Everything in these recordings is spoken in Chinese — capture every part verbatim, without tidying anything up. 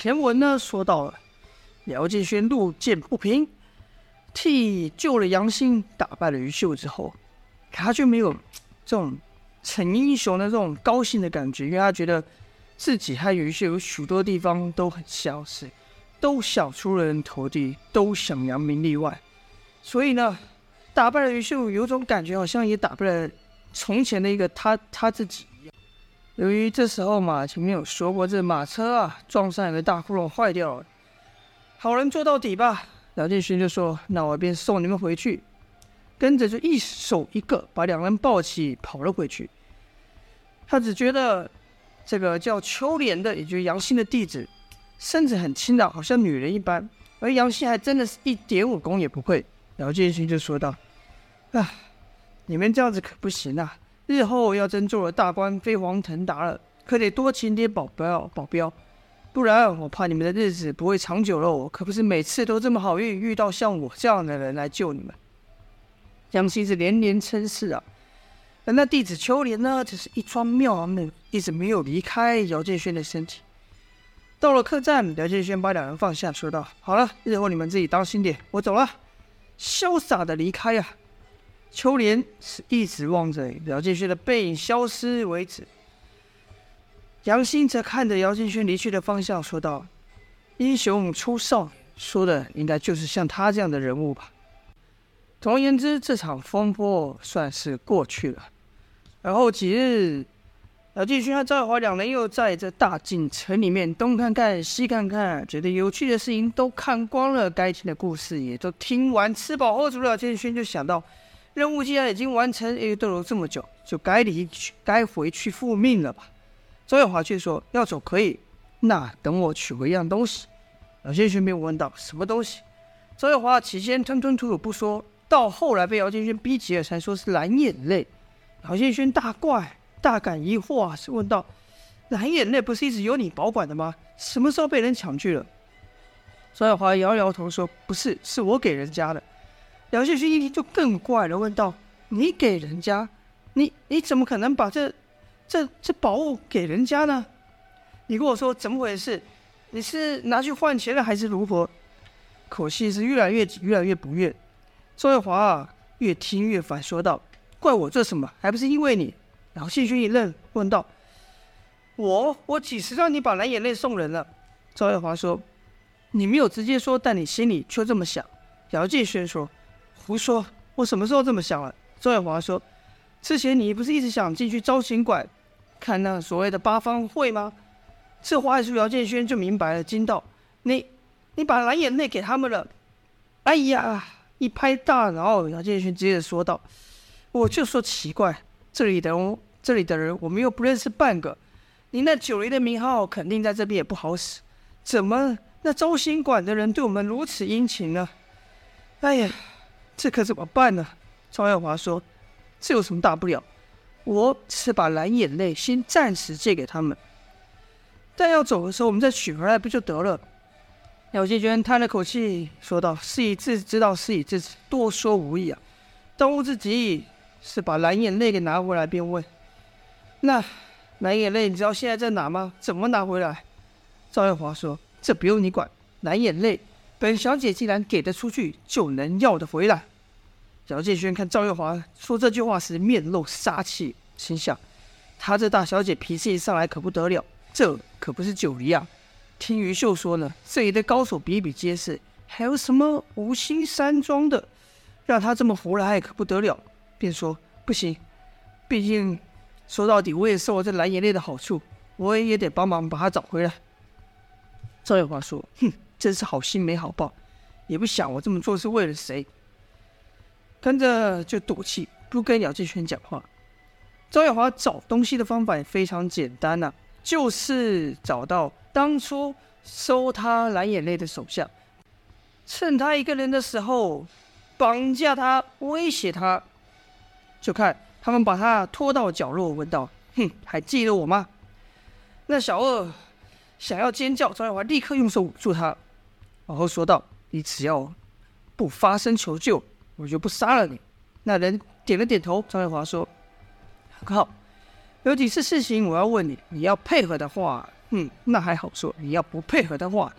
前文呢说到了廖建轩路见不平，替救了杨欣打败了余秀之后，可他却没有这种逞英雄的这种高兴的感觉，因为他觉得自己和余秀有许多地方都很相似，都想出了人头地，都想扬名立万，所以呢打败了余秀有种感觉好像也打败了从前的一个他他自己。由于这时候嘛，前面有说过，这马车啊撞上一个大窟窿坏掉了，好人做到底吧，廖建勋就说那我便送你们回去，跟着就一手一个把两人抱起跑了回去。他只觉得这个叫秋莲的，也就是杨欣的弟子身子很轻朗，好像女人一般，而杨欣还真的是一点武功也不会。廖建勋就说道啊，你们这样子可不行啊，日后要真做了大官飞黄腾达了，可得多请点保镖保镖，不然我怕你们的日子不会长久了，我可不是每次都这么好运遇到像我这样的人来救你们。杨欣是连连称是啊，而那弟子秋莲呢只是一双妙昂的一直没有离开姚建轩的身体。到了客栈，姚建轩把两人放下说道，好了，日后你们自己当心点，我走了，潇洒的离开啊。秋莲是一直望着姚建轩的背影消失为止。杨欣则看着姚建轩离去的方向说道，英雄出少年，说的应该就是像他这样的人物吧。总而言之，这场风波算是过去了。而后几日，姚建勋和赵怀两人又在这大晋城里面东看看西看看，觉得有趣的事情都看光了，该听的故事也都听完，吃饱喝足了，姚建勋就想到任务既然已经完成，也逗留这么久，就该离去，该回去复命了吧。周耀华却说要走可以，那等我取回一样东西。姚建勋便问道什么东西。周耀华起先吞吞吐吐不说，到后来被姚建轩逼急了，才说是蓝眼泪。姚建轩大怪大感疑惑啊，是问道：“蓝眼泪不是一直由你保管的吗？什么时候被人抢去了？”周耀华摇摇头说：“不是，是我给人家的。”姚建勋一听就更怪了，问道：“你给人家？你你怎么可能把这这这宝物给人家呢？你跟我说怎么回事？你是拿去换钱了还是如何？”口气是越来越越来越不悦。周耀华、啊、越听越烦，说道：“怪我做什么？还不是因为你。”然后谢勋一愣，问道：“我我几时让你把蓝眼泪送人了？”周耀华说：“你没有直接说，但你心里却这么想。”姚建轩说：“胡说，我什么时候这么想了？”周耀华说：“之前你不是一直想进去招行馆，看那所谓的八方会吗？”这话一出，姚建轩就明白了，惊道：“你你把蓝眼泪给他们了？哎呀！”一拍大脑，姚建勋接着说道：“我就说奇怪，这里的人，这里的人，我们又不认识半个。你那九黎的名号肯定在这边也不好使，怎么那招新馆的人对我们如此殷勤呢？哎呀，这可怎么办呢？”赵耀华说：“这有什么大不了？我是把蓝眼泪先暂时借给他们，但要走的时候我们再取回来不就得了？”姚建轩叹了口气说道：“事已至此，知道事已至此，多说无益啊。当务之急是把蓝眼泪给拿回来。”便问：“那蓝眼泪你知道现在在哪吗？怎么拿回来？”赵耀华说：“这不用你管，蓝眼泪本小姐既然给得出去，就能要得回来。”姚建轩看赵耀华说这句话时面露杀气，心想他这大小姐脾气一上来可不得了，这可不是九黎啊。听余秀说呢，这里的高手比比皆是，还有什么无心山庄的，让他这么胡来可不得了。便说：“不行，毕竟说到底我也受了这蓝眼泪的好处，我也得帮忙把他找回来。”赵耀华说：“哼，真是好心没好报，也不想我这么做是为了谁。”跟着就赌气不跟姚建轩讲话。赵耀华找东西的方法也非常简单啊，就是找到当初收他蓝眼泪的手下，趁他一个人的时候绑架他，威胁他，就看他们把他拖到角落，问道：“哼，还记得我吗？”那小二想要尖叫，赵耀华立刻用手捂住他，然后说道：“你只要不发声求救，我就不杀了你。”那人点了点头。赵耀华说：“很好，有几次事情我要问你，你要配合的话，嗯，那还好说。你要不配合的话，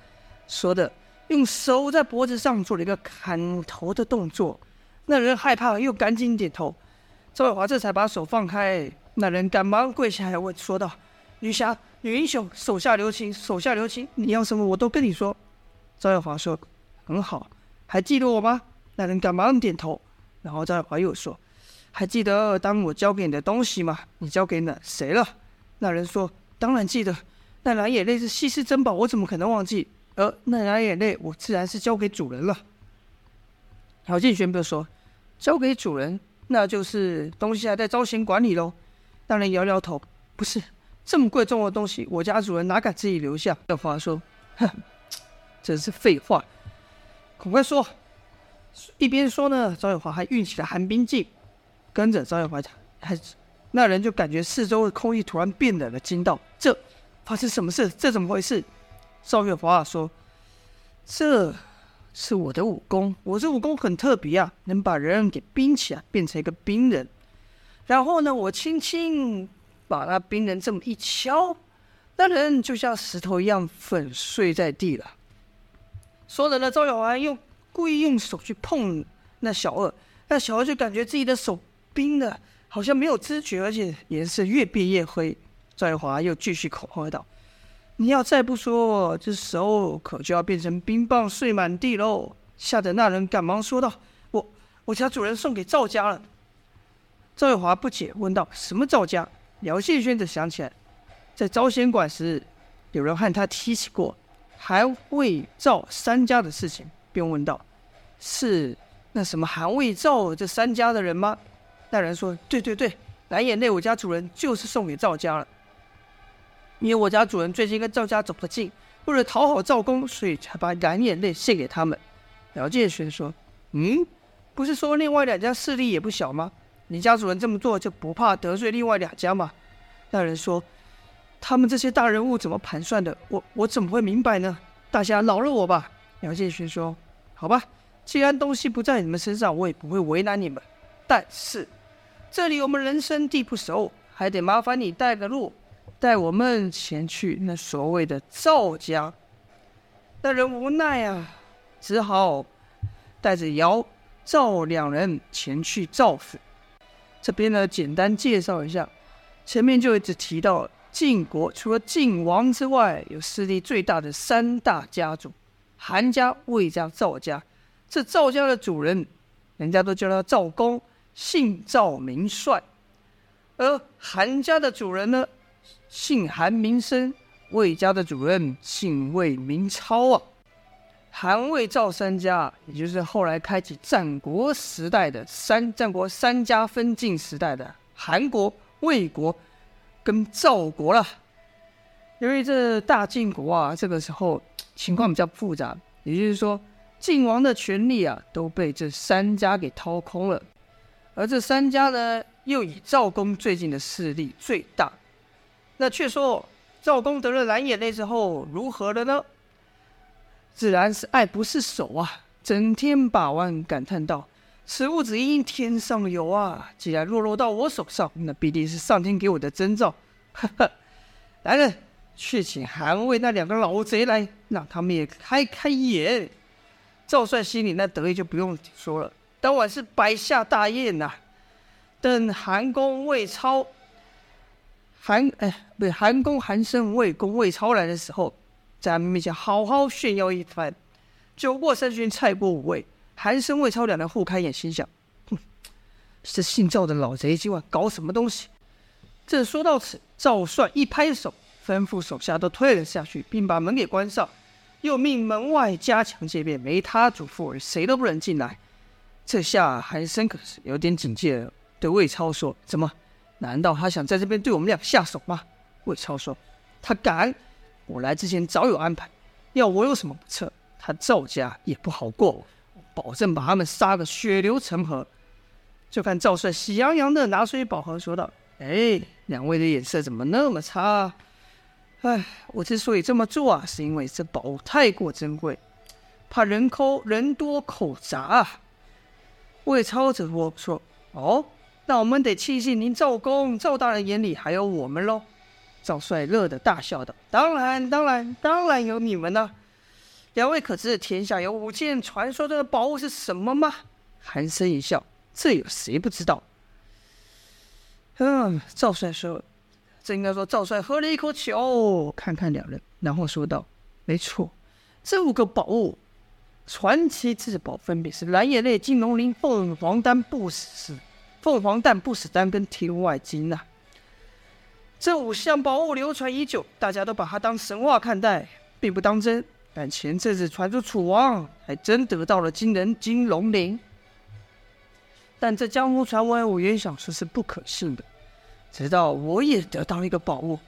说的用手在脖子上做了一个砍头的动作，那人害怕又赶紧点头。赵伟华这才把手放开，那人赶忙跪下来问说道：“女侠，女英雄，手下留情，手下留情，你要什么我都跟你说。”赵伟华说：“很好，还记得我吗？”那人赶忙点头，然后赵伟华又说：“还记得当我交给你的东西吗？你交给哪谁了？”那人说：“当然记得。”那蓝眼泪是稀世珍宝，我怎么可能忘记？而那蓝眼泪，我自然是交给主人了。郝建轩便说：“交给主人，那就是东西还在招贤馆里喽。”那人摇摇头：“不是，这么贵重的东西，我家主人哪敢自己留下？”赵华说：“哼，真是废话，赶快说。”一边说呢，赵月华还运起了寒冰镜，跟着赵月华还，那人就感觉四周的空气突然变冷了，惊道：“这！”发生什么事？这怎么回事？赵月华说：“这是我的武功，我这武功很特别啊，能把人给冰起来，变成一个冰人。然后呢，我轻轻把那冰人这么一敲，那人就像石头一样粉碎在地了。”说着呢，赵月华又故意用手去碰那小二，那小二就感觉自己的手冰的，好像没有知觉，而且颜色越变越黑。赵月华又继续口喝道：“你要再不说，这时候可就要变成冰棒碎满地喽！”吓得那人赶忙说道：“我我家主人送给赵家了。”赵月华不解问道：“什么赵家？”姚建轩则想起来，在招贤馆时，有人和他提起过韩魏赵三家的事情，便问道：“是那什么韩魏赵这三家的人吗？”那人说：“对对对，蓝眼泪我家主人就是送给赵家了。因为我家主人最近跟赵家走得近，为了讨好赵公，所以才把蓝眼泪献给他们。”姚建轩说：“嗯，不是说另外两家势力也不小吗？你家主人这么做就不怕得罪另外两家吗？”那人说：“他们这些大人物怎么盘算的？我我怎么会明白呢？大家饶了我吧。”姚建轩说：“好吧，既然东西不在你们身上，我也不会为难你们。但是，这里我们人生地不熟，还得麻烦你带个路。”带我们前去那所谓的赵家。那人无奈啊，只好带着姚、赵两人前去赵府。这边呢，简单介绍一下，前面就一直提到晋国，除了晋王之外，有势力最大的三大家族：韩家、魏家、赵家。这赵家的主人，人家都叫他赵公，姓赵名帅；而韩家的主人呢，姓韩名生，魏家的主人姓魏名超啊。韩魏赵三家，也就是后来开启战国时代的三战国三家分晋时代的韩国、魏国跟赵国了。由于这大晋国啊，这个时候情况比较复杂，也就是说晋王的权力啊都被这三家给掏空了，而这三家呢又以赵公最近的势力最大。那却说赵公得了蓝眼泪之后如何了呢？自然是爱不释手啊，整天把玩，感叹道：“此物只因天上有啊，既然落落到我手上，那必定是上天给我的征兆。呵呵，来人，去请韩魏那两个老贼来，让他们也开开眼。”赵帅心里那得意就不用说了，当晚是摆下大宴呐、啊，等韩公魏超。韩哎，不是韩公、韩胜、魏公、魏超来的时候，在他们面前好好炫耀一番。酒过三巡，菜过五味，韩胜、魏超两人互开眼，心想：“哼，这姓赵的老贼今晚搞什么东西？”正说到此，赵帅一拍手，吩咐手下都退了下去，并把门给关上，又命门外加强戒备，没他嘱咐，谁都不能进来。这下韩胜可是有点警戒了，对魏超说：“怎么？”难道他想在这边对我们俩下手吗？”魏超说：“他敢！我来之前早有安排，要我有什么不测，他赵家也不好过，我保证把他们杀个血流成河。”就看赵帅喜洋洋的拿出一宝盒，说道：“哎，两位的眼色怎么那么差啊？哎，我之所以这么做啊，是因为这宝物太过珍贵，怕人抠人多口杂啊。”魏超则说：“哦。”那我们得庆幸您赵公、赵大人眼里还有我们喽。赵帅乐得大笑道：“当然，当然，当然有你们了。两位可知天下有五件传说中的宝物是什么吗？”韩生一笑：“这有谁不知道？”嗯，赵帅说，这应该说赵帅喝了一口酒，看看两人，然后说道：“没错，这五个宝物，传奇至宝分别是蓝眼泪、金龙鳞、凤凰丹、不死凤凰蛋、不死丹跟天外金啊。这五项宝物流传已久，大家都把它当神话看待，并不当真。但前阵子传出楚王还真得到了金人金龙鳞，但这江湖传闻，我原想说是不可信的，直到我也得到了一个宝物。”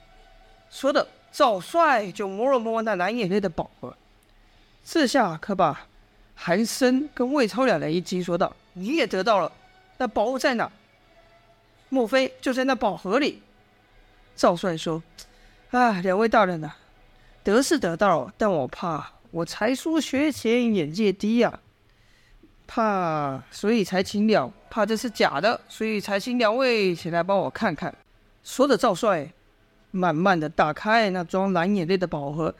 说的赵帅就摸了摸那蓝眼泪的宝盒，这下可把韩生跟魏超两人一惊，说道：“你也得到了？那宝物在哪？莫非就在那宝盒里？”赵帅说：“啊，两位大人啊，得是得到，但我怕我才疏学浅，眼界低啊，怕所以才请两怕这是假的，所以才请两位前来帮我看看。”说着，赵帅慢慢的打开那装蓝眼泪的宝盒，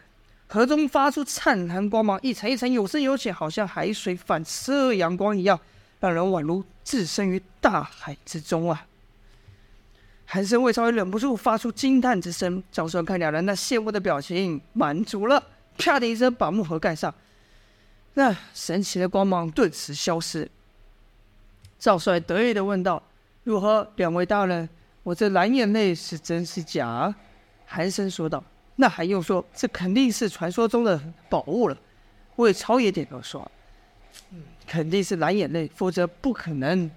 盒中发出灿烂光芒，一层一层有深有浅，好像海水反射阳光一样，让人宛如置身于大海之中啊！韩生、魏超也忍不住发出惊叹之声。赵帅看两人那羡慕的表情，满足了，啪的一声把木盒盖上，那神奇的光芒顿时消失。赵帅得意地问道：“如何，两位大人？我这蓝眼泪是真是假？”韩生说道：“那还用说，这肯定是传说中的宝物了。”魏超也点头说：“嗯，肯定是蓝眼泪，否则不可能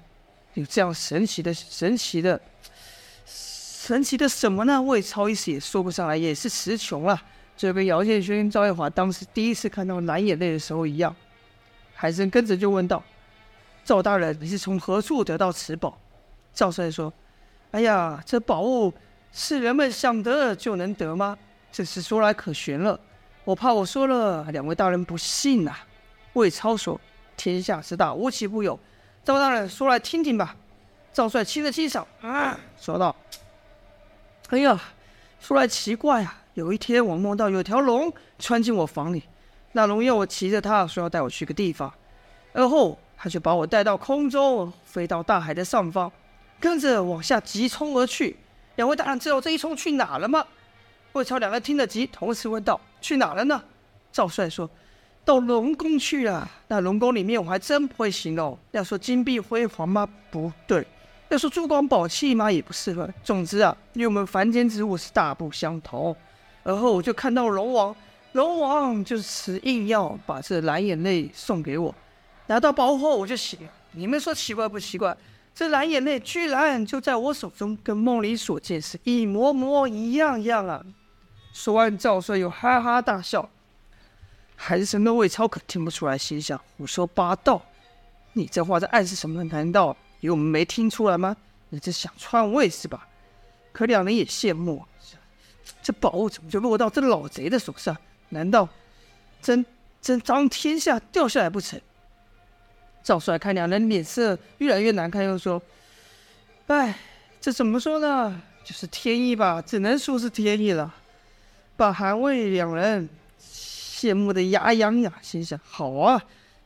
有这样神奇的、神奇的。”神奇的什么呢？魏超一时也说不上来，也是词穷了，就跟姚建勋、赵月华当时第一次看到蓝眼泪的时候一样。韩生跟着就问道：“赵大人，你是从何处得到此宝？”赵帅说：“哎呀，这宝物是人们想得就能得吗？这是说来可悬了，我怕我说了两位大人不信啊。”魏超说：“天下之大，无奇不有，赵大人说来听听吧。”赵帅亲了亲手，啊，说道：“哎呀，说来奇怪啊，有一天我梦到有条龙穿进我房里，那龙要我骑着它，说要带我去个地方，而后它就把我带到空中，飞到大海的上方，跟着往下急冲而去。两位大人知道这一冲去哪了吗？”魏超两人听得急，同时问道：“去哪了呢？”赵帅说：“到龙宫去了。那龙宫里面我还真不会形容，要说金碧辉煌吗？不对。要说珠光宝气吗？也不适合。总之啊，与我们凡间之物是大不相同。而后我就看到龙王，龙王就是硬要把这蓝眼泪送给我。拿到宝后我就醒了，你们说奇怪不奇怪？这蓝眼泪居然就在我手中，跟梦里所见是一模模一样样啊！”说完，赵帅又哈哈大笑。韩生跟魏超可听不出来，心想：“胡说八道！你这话在暗示什么？难道因为我们没听出来吗？你这想篡位是吧？”可两人也羡慕，这宝物怎么就落到这老贼的手上？难道真真当天下掉下来不成？赵帅看两人脸色越来越难看，又说：“哎，这怎么说呢？就是天意吧，只能说是天意了。”把韩魏两人羡慕的牙痒痒，心想：“好啊，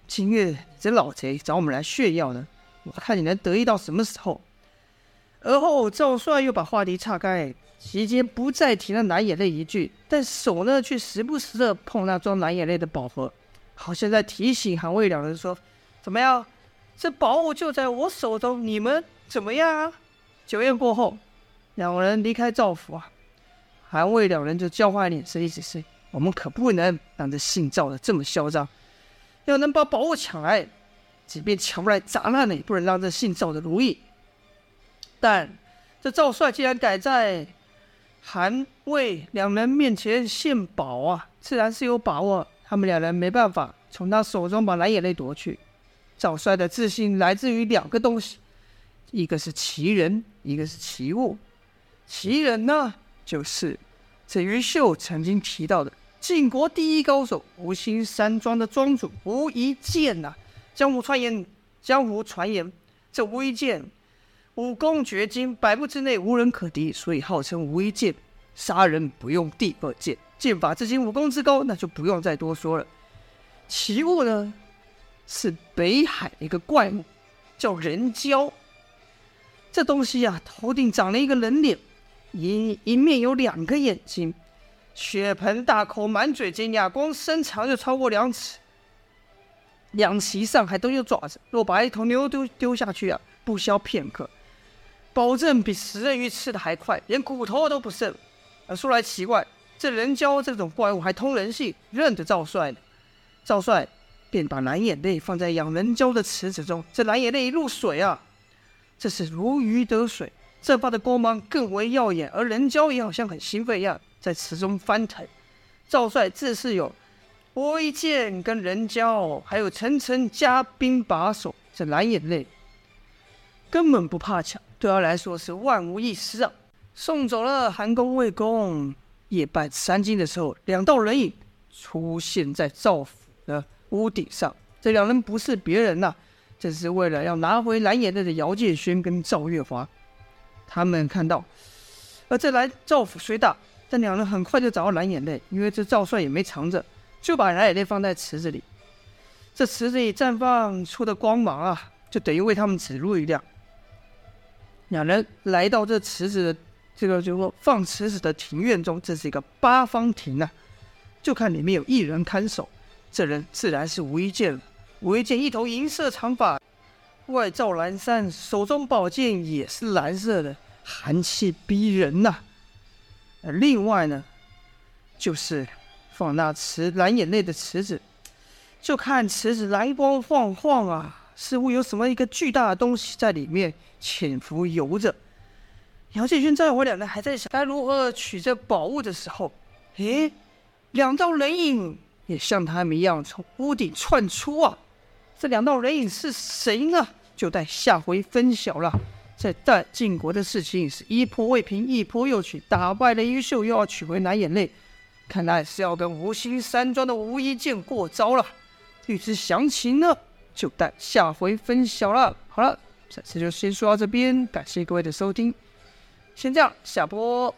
今夜这老贼找我们来炫耀呢。我看你能得意到什么时候？”而后赵帅又把话题岔开，席间不再提那蓝眼泪一句，但手呢却时不时的碰那装蓝眼泪的宝盒，好像在提醒韩魏两人说：“怎么样，这宝物就在我手中，你们怎么样啊？”酒宴过后，两人离开赵府啊，韩魏两人就交换脸色，一起说：“我们可不能让这姓赵的这么嚣张，要能把宝物抢来，即便抢不来砸烂了，也不能让这姓赵的如意。”但这赵帅竟然敢在韩魏两人面前献宝啊，自然是有把握，他们两人没办法从他手中把蓝眼泪夺去。赵帅的自信来自于两个东西，一个是奇人，一个是奇物。奇人呢，就是这余秀曾经提到的晋国第一高手吴兴山庄的庄主吴一剑啊。江湖传言，江湖传言，这吴一剑武功绝精，百步之内无人可敌，所以号称吴一剑。杀人不用第二剑，剑法至今武功之高，那就不用再多说了。其物呢是北海的一个怪物，叫人蛟。这东西啊，头顶长了一个人脸，一一面有两个眼睛，血盆大口，满嘴尖牙，光身长就超过两尺，两鳍上还都有爪子。若把一头牛丢丢下去啊，不消片刻，保证比食人鱼吃的还快，连骨头都不剩。啊，说来奇怪，这人蛟这种怪物还通人性，认得赵帅呢。赵帅便把蓝眼泪放在养人蛟的池子中，这蓝眼泪一入水啊，这是如鱼得水，这发的光芒更为耀眼，而人蛟也好像很兴奋一样，在池中翻腾。赵帅自是有拨一剑跟人蛟，还有层层加兵把守，这蓝眼泪根本不怕抢，对他来说是万无一失啊！送走了韩公、魏公，夜半三更的时候，两道人影出现在赵府的屋顶上。这两人不是别人啊，这是为了要拿回蓝眼泪的姚建轩跟赵月华。他们看到，而这来赵府虽大，但两人很快就找到蓝眼泪，因为这赵帅也没藏着，就把蓝眼泪放在池子里。这池子里绽放出的光芒啊，就等于为他们指路一亮。两人来到这池子的这个就是说放池子的庭院中，这是一个八方亭啊，就看里面有一人看守。这人自然是吴一剑了。吴一剑一头银色长发，外罩蓝衫，手中宝剑也是蓝色的，寒气逼人呐、啊。另外呢，就是放那池蓝眼泪的池子，就看池子蓝光晃晃啊。似乎有什么一个巨大的东西在里面潜伏游着。姚建轩、赵小辉两人还在想该如何取这宝物的时候，诶，两道人影也像他们一样从屋顶窜出啊！这两道人影是谁呢？就待下回分晓了。在大晋国的事情是一波未平，一波又起，打败了于秀，又要取回蓝眼泪，看来是要跟无心山庄的吴一剑过招了。欲知详情呢？就待下回分晓了。好了，这次就先说到这边，感谢各位的收听，先这样，下播。